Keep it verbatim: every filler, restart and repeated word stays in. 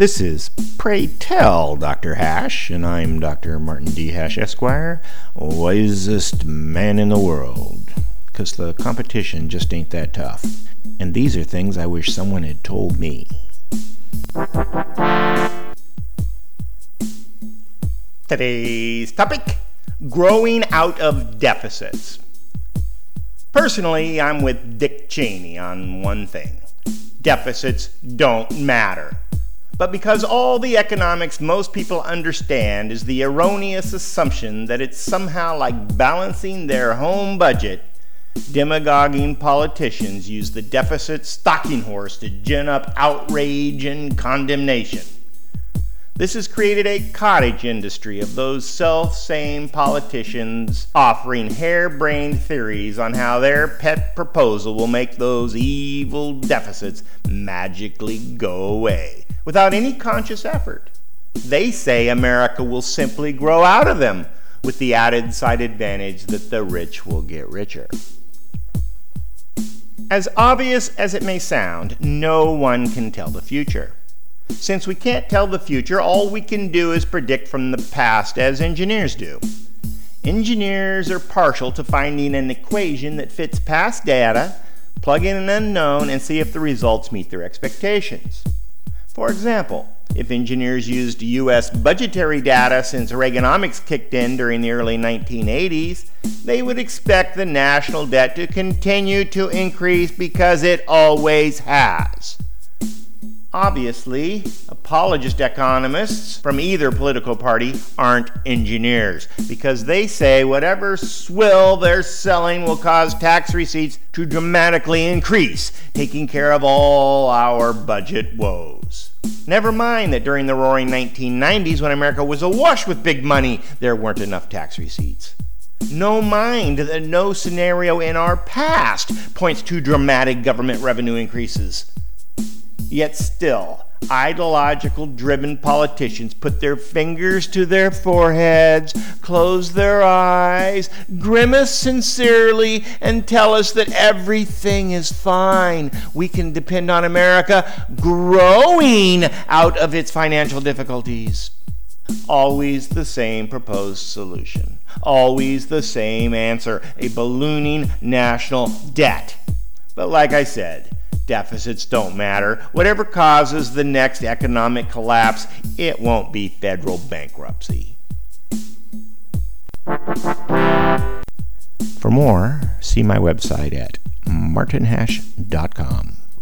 This is Pray Tell, Doctor Hash, and I'm Doctor Martin D. Hash, Esquire, wisest man in the world, because the competition just ain't that tough. And these are things I wish someone had told me. Today's topic, growing out of deficits. Personally, I'm with Dick Cheney on one thing. Deficits don't matter. But because all the economics most people understand is the erroneous assumption that it's somehow like balancing their home budget, demagoguing politicians use the deficit stalking horse to gin up outrage and condemnation. This has created a cottage industry of those self-same politicians offering harebrained theories on how their pet proposal will make those evil deficits magically go away without any conscious effort. They say America will simply grow out of them, with the added side advantage that the rich will get richer. As obvious as it may sound, no one can tell the future. Since we can't tell the future, all we can do is predict from the past, as engineers do. Engineers are partial to finding an equation that fits past data, plug in an unknown, and see if the results meet their expectations. For example, if engineers used U S budgetary data since Reaganomics kicked in during the early nineteen eighties, they would expect the national debt to continue to increase because it always has. Obviously, apologist economists from either political party aren't engineers, because they say whatever swill they're selling will cause tax receipts to dramatically increase, taking care of all our budget woes. Never mind that during the roaring nineteen nineties, when America was awash with big money, there weren't enough tax receipts. No mind that no scenario in our past points to dramatic government revenue increases. Yet still, ideological-driven politicians put their fingers to their foreheads, close their eyes, grimace sincerely, and tell us that everything is fine. We can depend on America growing out of its financial difficulties. Always the same proposed solution. Always the same answer, a ballooning national debt. But like I said, deficits don't matter. Whatever causes the next economic collapse, it won't be federal bankruptcy. For more, see my website at martin hash dot com.